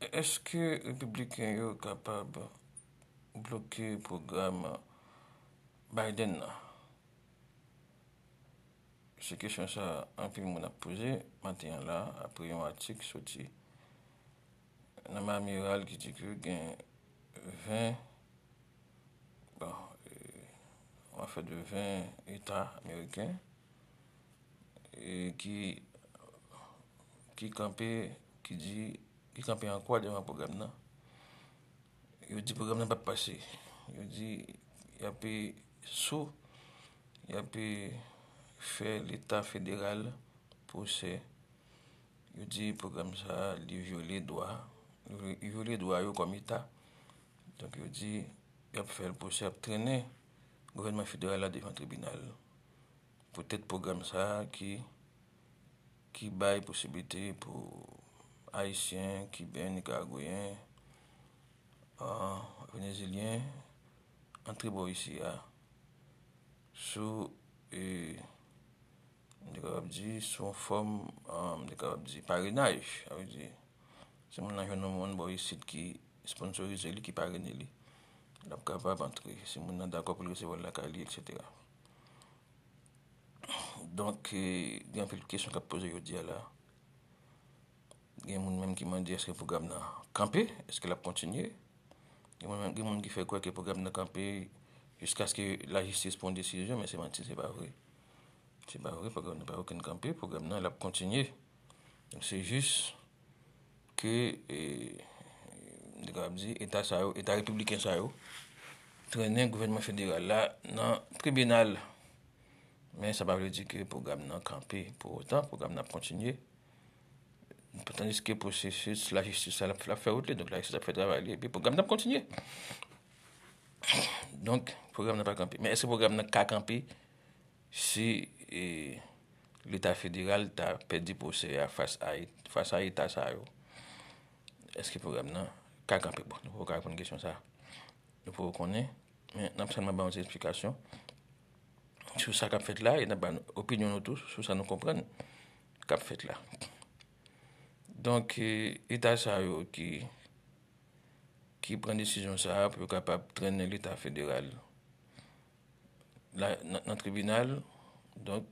Est-ce que les républicains sont capables de bloquer le programme Biden? C'est une question ça en plus qu'on a posée maintenant là, après un article sorti dans l'amiral qui dit que il y a 20 on fait de 20 États américains et qui campaient en quoi devant le programme là. Il dit le programme n'a pas passé. Il dit il y a peu sous il y a peu fait l'État fédéral pour ces il dit programme ça il viole droit comme État. Donc il dit il a fait le procès à traîner gouvernement fédéral là devant le tribunal. Peut-être programme ça qui baille possibilité pour Haïtiens, Cubains, Nicaraguayens, Vénézuéliens entrer ici à sous son forme de parrainage. C'est mon agent monde ici qui sponsorise lui qui parraine lui. Il est capable d'entrer. C'est mon d'accord pour recevoir la cali, etc. Donc, il y a une question qui a posé aujourd'hui là. Il y a des gens qui m'ont dit est-ce que le programme n'a campé? Est-ce qu'il a continué? Il y a des gens qui font quoi que le programme n'a campé jusqu'à ce que la justice prenne une décision, mais c'est menti, c'est pas vrai. C'est pas vrai, le programme n'a pas aucun campé, le programme n'a pas continué. Donc c'est juste que l'État républicain ça traîne le gouvernement fédéral là dans le tribunal. Mais ça ne veut pas dire que le programme n'a pas campé. Pour autant, le programme n'a pas continué. Tandis que le processus, la justice a fait autre, donc la justice a fait travailler, et puis le programme n'a pas continué. Donc, le programme n'a pas campé. Mais est-ce que le programme n'a pas campé si l'État fédéral a perdu le procès face à l'État sahara? Est-ce que le programme n'a pas campé? Bon, nous ne pouvons pas répondre à une question ça. Nous pouvons connaître. Mais nous avons seulement des explications sur ça qu'a fait là, et dans l'opinion de tous, sur ça nous comprenons qu'a fait là. Donc, l'État qui prend décision ça pour capable traîner l'État fédéral dans le tribunal, donc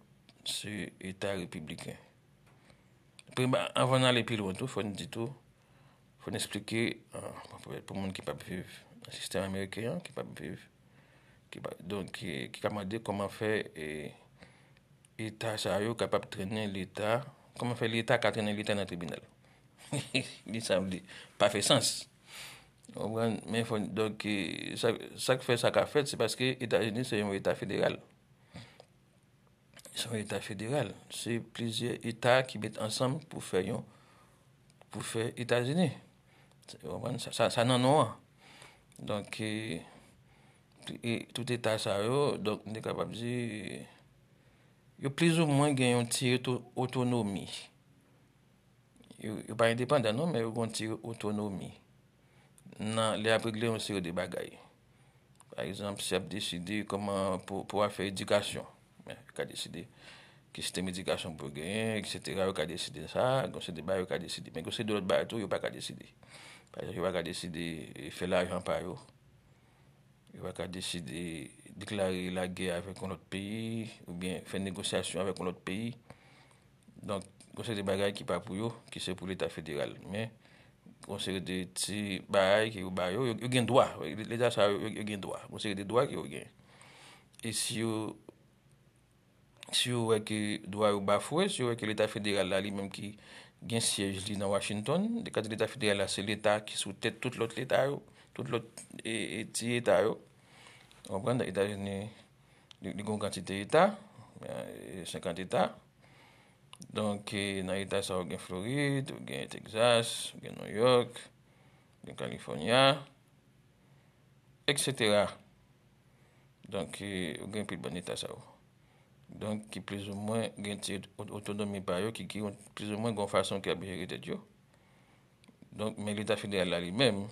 c'est l'État républicain. Avant d'aller plus loin, il faut nous dire tout, il faut nous expliquer pour le monde qui ne peut pas vivre dans le système américain, qui ne peut pas vivre. Donc, qui m'a dit comment faire l'État sérieux capable de traîner l'État, comment faire l'État qui traîne l'État dans le tribunal. Ça n'a pas fait sens. Mais donc, ça qui fait ça qu'a fait, c'est parce que les États-Unis, c'est un État fédéral. C'est un État fédéral. C'est plusieurs États qui mettent ensemble pour faire les États-Unis. Ça n'en a pas. Donc, et tout État ça donc on est capable de dire yo plus ou moins gagne une petite autonomie yo pas indépendant non mais yo gagne une petite autonomie dans les régler on série de bagaille par exemple si a décidé comment pour faire éducation mais qu'a décidé que système éducation pour gagner etc. qu'a décidé ça donc c'est des bail qu'a décidé mais c'est de l'autre bail tout yo pas qu'a décidé par exemple yo pas décidé faire l'argent par yo. Il va décider de déclarer la guerre avec un autre pays ou bien faire une négociation avec un autre pays. Donc, c'est des bagailles qui ne sont pas pour eux, qui sont pour l'État fédéral. Mais, c'est des petits bagailles qui sont pour eux, ils ont des droits. L'État, ça, ils ont des droits. C'est des droits qu'ils ont. Et si vous voyez que les droits sont bafoués, si vous voyez que l'État fédéral, là, lui-même qui a un siège dans Washington, l'État fédéral, là, c'est l'État qui soutient tout l'autre État. Tout l'autre État, on prend les États-Unis, une grande quantité d'États, 50 États. Donc, dans l'État, ça, on a Floride, on a Texas, on a New York, on a Californie, etc. Donc, on a plus de bon État, ça. Donc, qui plus ou moins, on a une autonomie par eux, qui ont plus ou moins une façon qui a bien hérité de eux. Donc, mais l'État fédéral, là, lui-même,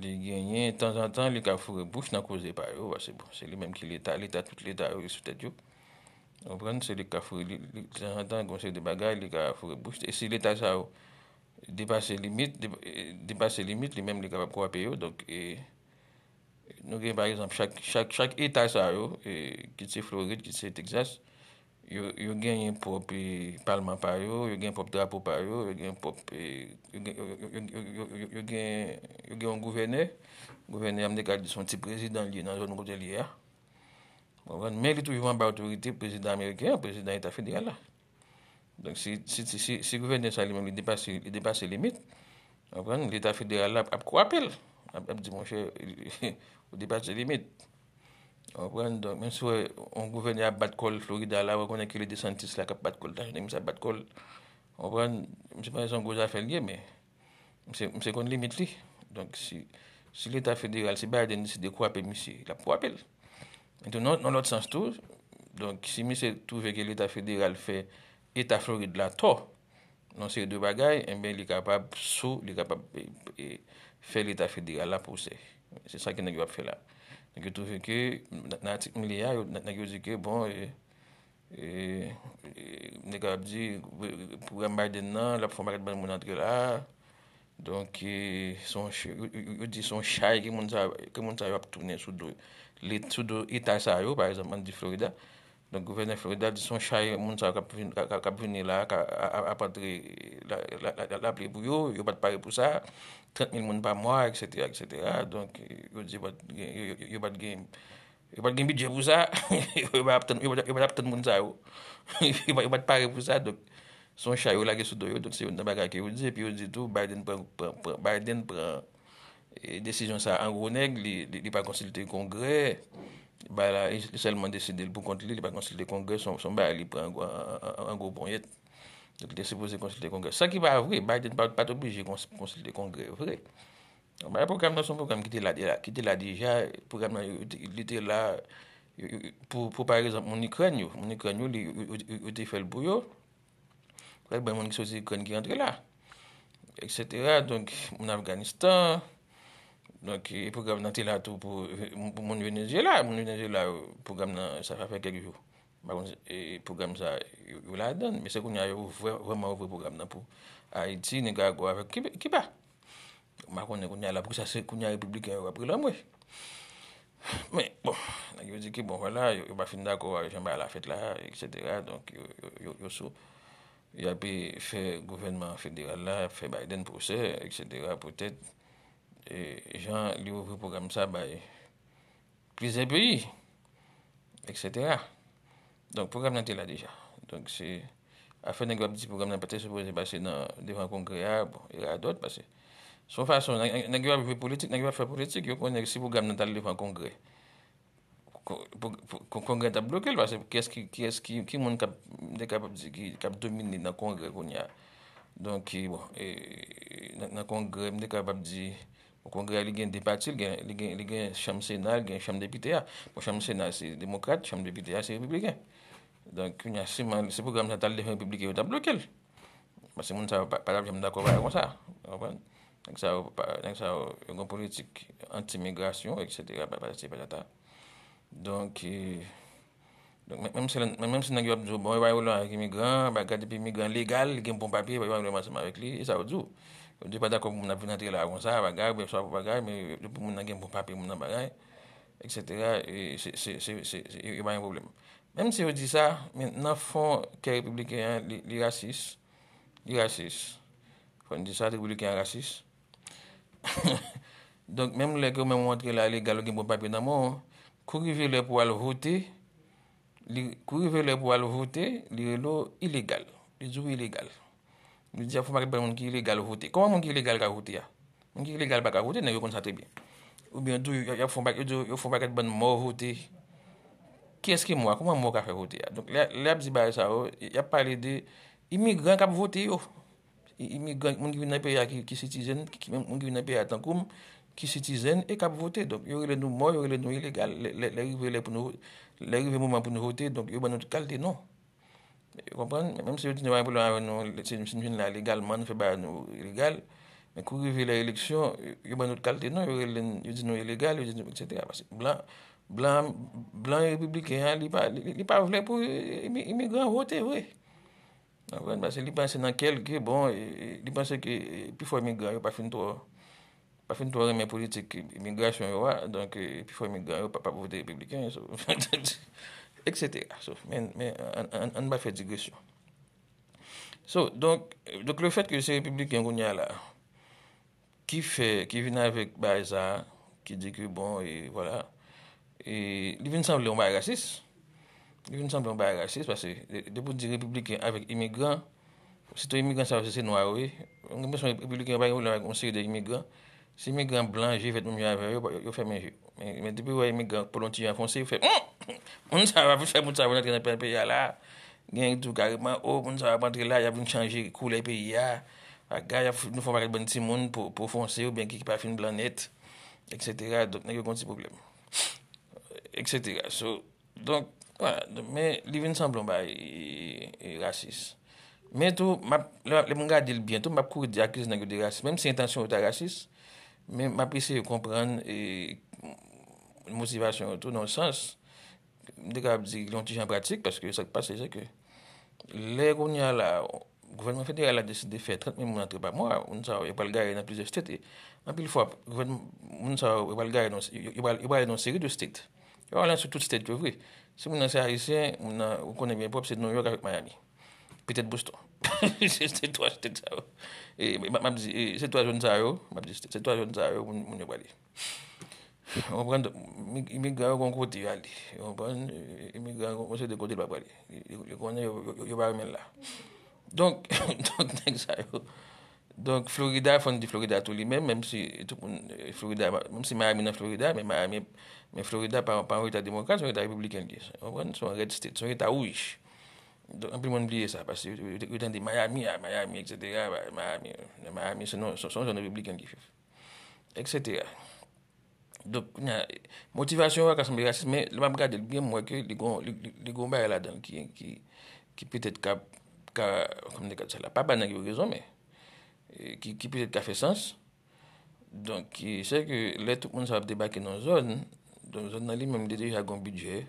les gagnants, de temps en temps, les cafourés bouche n'ont causé pas eux, c'est bon, c'est lui-même qui l'État, tout l'État, eux, sous tête eux. On prend, c'est les cafourés, de temps en temps, conseil de bagages, les cafourés bouche. Et si l'État, ça, dépasser limite les mêmes les capables quoi payer donc nous gagne par exemple chaque état ça yo qui c'est Floride qui c'est Texas yo gagne propre parlement par yo gagne propre drapeau par yo gagne propre yo gagne gouverneur amné garde son petit président lié dans zone côté lié mais il toujours en bas autorité président américain président état fédéral là. Donc si le gouverneur ça lui-même il dépasse les limites, l'État fédéral a quoi appel, a dit mon cher, il dépasse les limites. Donc même si on gouverneur à Batcol, Floride, là on connaît que les DeSantis là qui Batcol, t'as jamais ça Batcol. On prend, je sais pas si on gauche à faire lier, mais c'est qu'on limite lui. Donc si l'État fédéral c'est Biden décide de quoi appel monsieur, il a quoi appel. Et dans l'autre sens tout, donc si monsieur trouve que l'État fédéral fait État Floride la tort dans ces deux bagailles, et bien il est capable de faire l'État fédéral là pour ça. C'est ça qu'il a fait là. Donc je trouve que l'article milliard, il dit que bon, il est capable de dire pour Biden non, la forme de mon entrée là, donc il dit son chai qui monte à tourner sous l'État ça par exemple en Floride. Donc, le gouverneur Florida dit son chai, mon sa cap venir là, à patrie, l'appeler pour eux, ils pas de payer pour ça, 30 000 monde par mois, etc. Donc, ils disent, ils pas de game, ils pas de budget pour ça, ils pas de monde ça, ils pas de payer pour ça, donc son chai là qui sous deux, donc c'est une bagarre qui dit, puis ils disent tout, Biden prend décision ça en gros nègre, il pas consulter le Congrès. Bah il seulement décidé pour consulter, il pas consulter le Congrès, son bah il prend un gros bonnet. Donc il est supposé consulter le Congrès. Ça qui va vrai, Biden pas obligé de consulter le Congrès, vrai. Mais le programme dans son programme qui était là déjà, le programme il était là pour par exemple mon Ukraine, il était fait le bouillot. Là ben mon Ukraine qui rentre là, etc. Donc mon Afghanistan. Donc le programme était là tout pour mon Venezuela programme ça fait quelques jours et programme ça il la donne mais c'est qu'on a vraiment vrai programme pour Haïti Nicaragua avec Cuba ma qu'on a là pour ça c'est qu'on a républicain après là moi mais bon je dis que bon voilà il va finir d'accord avec Jean-Baptiste la fête là etc. donc il a fait gouvernement fédéral là fait Biden pour ça etc. peut-être et Jean lui ouvre programme ça bah plusieurs pays etc. donc programme était là déjà donc c'est afin d'un petit programme n'a peut-être supposé passer dans devant Congrès bon il y a d'autres parce que son façon n'a pas fait politique il connaît si programme n'a pas devant Congrès Congrès t'a bloqué parce que qui monde capable de dominer dans Congrès qu'on y a donc bon et dans Congrès n'est capable de dire au Congrès, il y a des partis, il y a chambre sénat, il y a chambre député. Pour chambre sénat, c'est démocrate, chambre député, c'est républicain. Donc, il y a ce programme natal des républicains qui est bloqué. Parce que les gens ne sont pas d'accord avec ça. Donc, ça a une politique anti-migration, etc. Donc, même si on a dit, bon, il va y avoir des migrants, il va y avoir des migrants légaux, il y a un bon papier, il va y avoir des masses avec lui, et ça va dire. Je ne suis pas d'accord pour mon entrer là comme ça, bagarre, mais soit bagarre, mais pour mon gain pour papier, mon bagarre, etc. Et c'est pas un problème. Même si on dit ça, maintenant font que les républicains les racistes, quand on dit ça, les républicains racistes. Donc même les gars même entrer là les gars qui pour papier dans mon, courir les pour aller voter, les lots illégaux, les jours illégaux. Nous disons faut pas que monde qui illégal voter. Comment monde qui illégal va voter là? Monde qui illégal pas voter, n'est-ce pas très bien. Ou bien tout il faut pas que bonne mort voter. Qu'est-ce que moi comment moi faire voter là? Donc là dit bah ça, il a parlé des immigrants qui voter yo. Immigrants monde qui vient dans pays qui citoyen qui même monde qui vient dans pays tant comme qui citoyen et qui voter. Donc il y aurait nous morts, il y aurait nous illégal les rivières moment pour nous voter. Donc il y a notre qualité non. Vous comprenez? Même si vous dites que légalement, nous faisons illégal, mais quand vous arrivez à l'élection, vous avez notre qualité, non, vous dites non illégal, etc. Parce que blanc républicain, il n'est pas vrai pour immigrants voter, oui. Agora, mas ele pensa naquele que, bom, ele pensa que, se for imigrante, para fim de toda a minha política de imigração, donc, se for imigrante, para votar republicano, etc. Mais, on va faire digression. Donc, le fait que ces républicains qu'on y a là, qui vient avec Baïza, qui dit que, bon, et voilà, et il vient sembler un bail raciste. Il vient sembler un bail raciste parce que, depuis des républicains avec immigrants, si tu es immigrant, ça va c'est noir, oui. On pense que les républicains par exemple, avec un série d'immigrants, si les immigrants blancs, ils vont mieux avec eux, ils font mieux. Mais depuis que les immigrants polonais français, ils font, on va vous faire, on va rentrer dans le pays là. Gagne tout carrément oh on ça va rentrer là il y a une changer couleur pays là gars nous faut pas bon petit monde pour foncer ou bien qui pas fin blanc net etc. donc il y a un petit problème etc. donc voilà mais il vient semblant bah raciste mais tout les mon gars dit bien tout m'a courir dire accuse nèg de raciste même si intention est raciste mais m'a essayer comprendre et motivation tout dans le sens des gens pratiques parce que ça passe c'est que les gouvernements là gouvernement fédéral a décidé de faire 30 000 personnes par mois on ça il pas le garer dans plusieurs states en plus fois gouvernement on ça il pas le garer dans il va dans série de states voilà sur toutes states vrai si on est haïtien on connaît bien propre c'est New York avec Miami peut-être Boston c'est trois states et m'a dit c'est trois zones ça m'a dit c'est trois zones ça on ne pas aller on prend immigrants qu'on côté aller on prend immigrants qu'on sait de côté pas aller les connaît yo pas même là donc ça donc Florida fond de Florida tout lui-même même si tout Florida même si Miami dans Florida mais Miami mais Florida pas état démocrate c'est état républicain on prend son red state son état rouge donc on peut oublier ça parce que dans des Miami etc. Miami c'est non sont des républicains qui etc. donc la motivation à rassembler racisme mais le m'a regarder bien moi que les gomba là-dedans qui peut-être qu'a comme des ça là pas banal raison mais qui peut-être qu'a fait sens donc c'est que là tout le monde ça va débarquer dans zone là même déjà un budget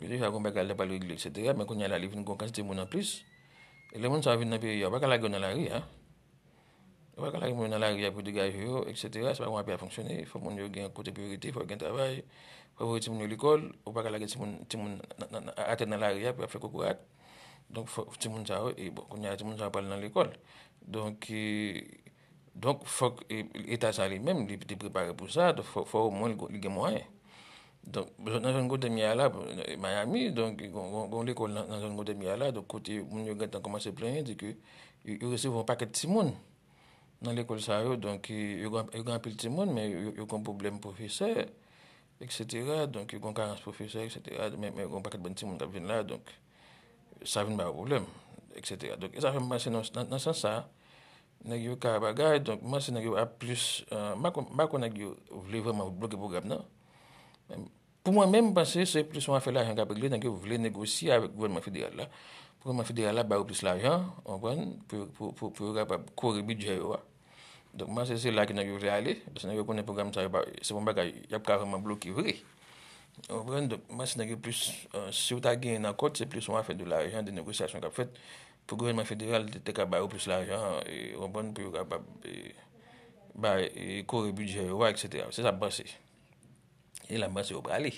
déjà un bagage pas régler etc. mais qu'on y a la livre une quantité de monde en plus et le monde ça vient dans pays pas qu'à la dans la rue hein. On va aller dans la rue pour dégager, etc. C'est pas comment bien fonctionner. Il faut qu'on ait un côté priorité, il faut qu'on travaille, il faut qu'on ait l'école, on va aller dans la rue pour faire coco. Donc faut tout le monde ça et bon, qu'on ait tout le monde ça parler dans l'école. Donc faut état ça lui-même lui préparer pour ça, faut au moins les moyens. Donc dans zone côté Miami, Miami, donc on l'école dans zone côté Miami, donc côté mon yo gars commencer plaindre dit que ils reçoivent un paquet de Simone. Dans l'école ça donc il y a un peu de monde mais il y a un problème professeur etc. donc il y a une carence professeur etc. mais on pas que bon petit monde qui vient là donc ça vient pas problème etc. donc ça fait penser dans sens ça n'a eu qu'à bagarre donc moi c'est n'a eu à plus ma qu'on a eu voulait vraiment bloquer programme non pour moi même penser c'est plus on a fait l'argent qu'à régler donc voulait négocier avec gouvernement fédéral là pour me fédéral là bas plus l'argent on prend pour capable courir budget. Donc moi c'est là que nous voulons aller parce que nous connaissons programme ça c'est bon bagage il y a carrément bloqué vrai on prend donc moi c'est que plus si tu as gagné un accord c'est plus on va faire de l'argent des négociations qu'a fait pour gouvernement fédéral de capable plus l'argent et on prend pour capable bah courir budget etc. c'est ça passé et la masse au bras aller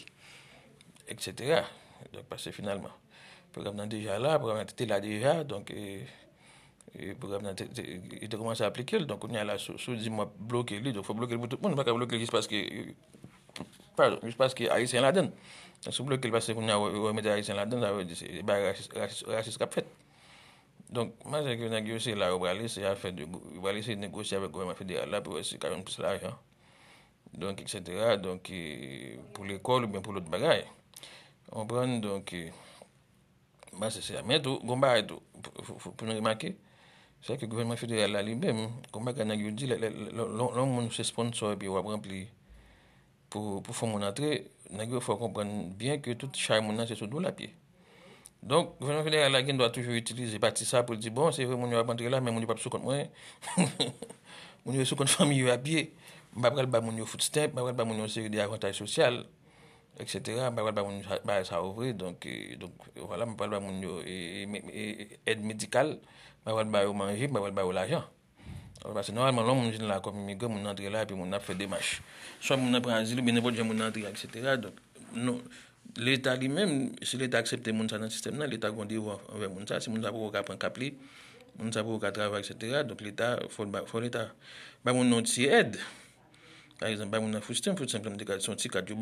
etc. donc passer finalement programme déjà là, programme était là déjà, donc le programme il a commencé à appliquer, donc on y a là sous 10 mois bloqué, donc faut bloquer pour tout le monde, pas bloquer juste parce que Haïtien la donne. Si bloquer parce qu'on a remettre Haïtien la donne, ça veut dire c'est raciste qu'a fait. Donc moi j'ai que négocier là au Brésil, c'est affaire de il va laisser négocier avec le gouvernement fédéral là pour essayer 40 plus l'argent. Donc etc. donc pour l'école ou bien pour l'autre bagaille. On prend donc mais c'est ça. Mais tout, combat et tout, pour nous remarquer, c'est que le gouvernement fédéral là lui-même, combat qu'on a dit, l'homme nous se sponsor et puis on remplit pour faire mon entrée, il faut comprendre bien que tout charme là c'est sur dos la pied. Donc le gouvernement fédéral là doit toujours utiliser partie ça pour dire bon c'est vrai mon va rentrer là mais mon pas sous compte moi, mon sous compte famille à pied, on va pas le ba mon foot step, on va pas mon série des avantages sociaux. etc. Bah, ça ouvre, donc voilà, je parle de aide médicale, je parle de manger, je parle de l'argent. Parce que normalement, l'homme est là comme immigrant, on entre là et puis on a fait des marches. Soit on a pris asile, bien n'importe qui on entre là, etc. Donc, non. L'État lui-même, si l'État accepte les gens dans le système, l'État va dire envers les gens, si les gens ne peuvent pas prendre les gens, ne peuvent pas travailler, etc. Donc l'État, il faut l'État. Il y a une aide. Par exemple, il y a un fustin, il faut simplement qu'il y ait un petit cadeau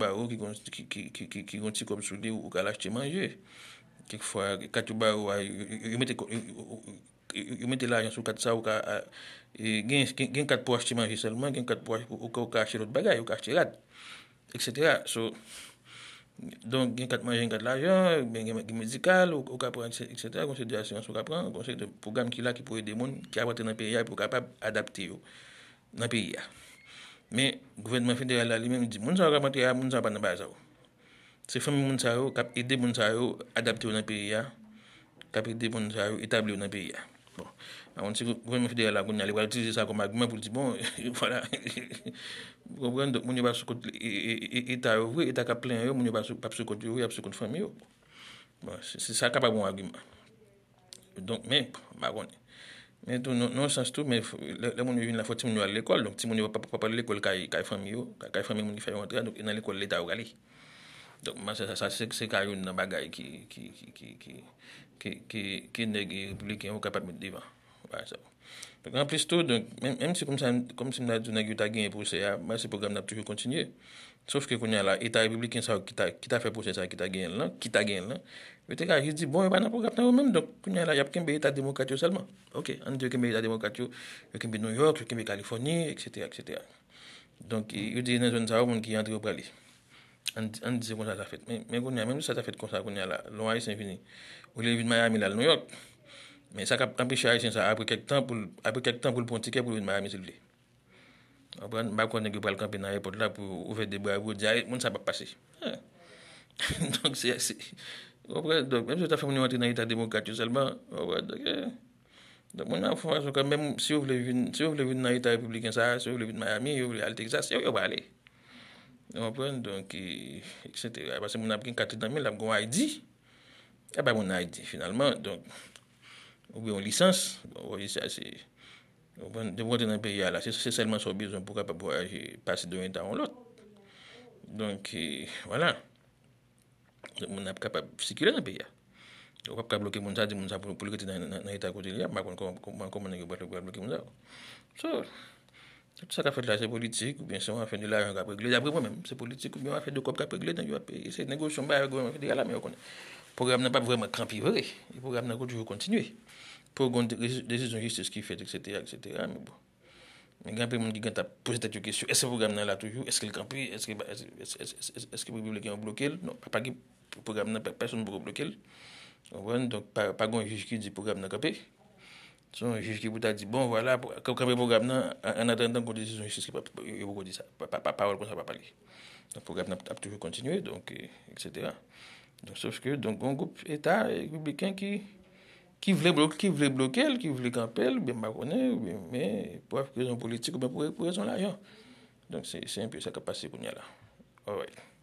qui est comme soudé ou qui a l'acheté manger. Quelquefois, le cadeau, il met l'argent sur 400 ou il y a 4 pour acheter manger seulement, il y a 4 pour acheter l'autre bagaille, ou acheter l'autre, etc. Donc, il y a 4 manger, 4 l'argent, il y a un médical, etc. Conseil de l'assurance, un conseil de programme qui est là, qui peut aider les gens qui apportent dans le pays pour capable d'adapter dans le pays. Mais le gouvernement fédéral a lui-même dit que les gens ne peuvent pas rentrer dans ça. C'est les familles qui ont aidé les gens à adapter dans le pays, qui ont aidé les gens à établir dans le pays. Bon, alors, si le gouvernement fédéral a utilisé ça comme argument pour dire bon, voilà, vous comprenez, donc, les gens ne peuvent pas se contenter, l'État est plein, les gens ne peuvent pas se contenter, ils ne peuvent pas se contenter famille. Bon, c'est ça qui est un bon argument. Donc, mais, bon, mais tout, non, sans tout, mais les gens viennent la fois, ils vont à l'école, donc, si les gens ne peuvent pas aller à l'école, ils ont famille, ils font rentrer, donc, dans l'école, l'État est allé. Donc, ça, c'est quand même une bagaille qui les républicains sont capables de mettre devant. Voilà ça. Donc, en plus, tout, donc, même si comme ça, comme si on a dit que tu as gagné pour ça, ce programme n'a toujours continué. Sauf que quand il y a l'État républicain qui t'a fait pour ça, qui t'a gagné là, il dit, bon, il n'y a pas de programme même, donc il y a un État démocratique seulement. Ok, on dit qu'il y a un État démocratique, il y a New York, il y a Californie, etc. Donc, il dit dans une zone qui est entrée au Brésil. On disait qu'on a fait. Mais même si ça a fait comme ça, qu'on a là, l'on a fini. Ou il est venu de Miami à New York. Mais ça a empêché Haïtien ça après quelques temps pour le prendre ticket pour venir Miami s'il vous plaît. Après, on va connaître pour le camper dans l'aéroport là pour ouvrir des bras pour dire mon ça va passer. Donc c'est après donc même si tu as fait mon entrée dans l'État démocratique seulement donc mon information quand même si vous voulez venir dans l'État républicain ça si vous voulez venir Miami vous voulez aller Texas vous va aller. Donc, etc. Parce que mon a pris 4 ans, mais là, mon ID, et ben mon ID finalement, donc, ou bien une licence, voyez ça c'est, de monter dans le pays là, c'est seulement son besoin pour capable voyager, passer d'un état à l'autre. Donc, voilà, mon a capable circuler dans le pays. On pas bloquer mon ça, dire mon ça pour le rester dans l'état côté là, mais comment on peut bloquer mon ça? Tout ça qu'a fait là, c'est politique, ou bien si on a fait de l'argent qu'a réglé, d'après moi-même, c'est politique, ou bien on a fait de quoi qu'a réglé dans le pays. C'est négociation avec le gouvernement fédéral, mais on connaît. Le programme n'a pas vraiment crampé, vrai. Le programme n'a toujours continué. Pour des décisions justice qui fait, etc. Mais bon. Mais quand le monde dit qu'on a posé cette question, est-ce que le programme là toujours? Est-ce qu'il est crampé? Est-ce que les républicains ont bloqué? Non, pas que le programme n'a personne pour bloquer. Donc, pas un juge qui dit le programme n'a crampé. C'est un juge qui vous a dit, bon, voilà, comme le programme, en attendant qu'on dise justice, il vous dit ça, pas parole comme ça, pas parler. Le programme a toujours continué, donc, etc. Donc, sauf que, donc, un groupe État républicain qui voulait bloquer, qui voulait camper, bien marronner, mais pour raison politique, ou bien pour raison d'argent. Donc, c'est un peu ça qui a passé pour nous là. All right.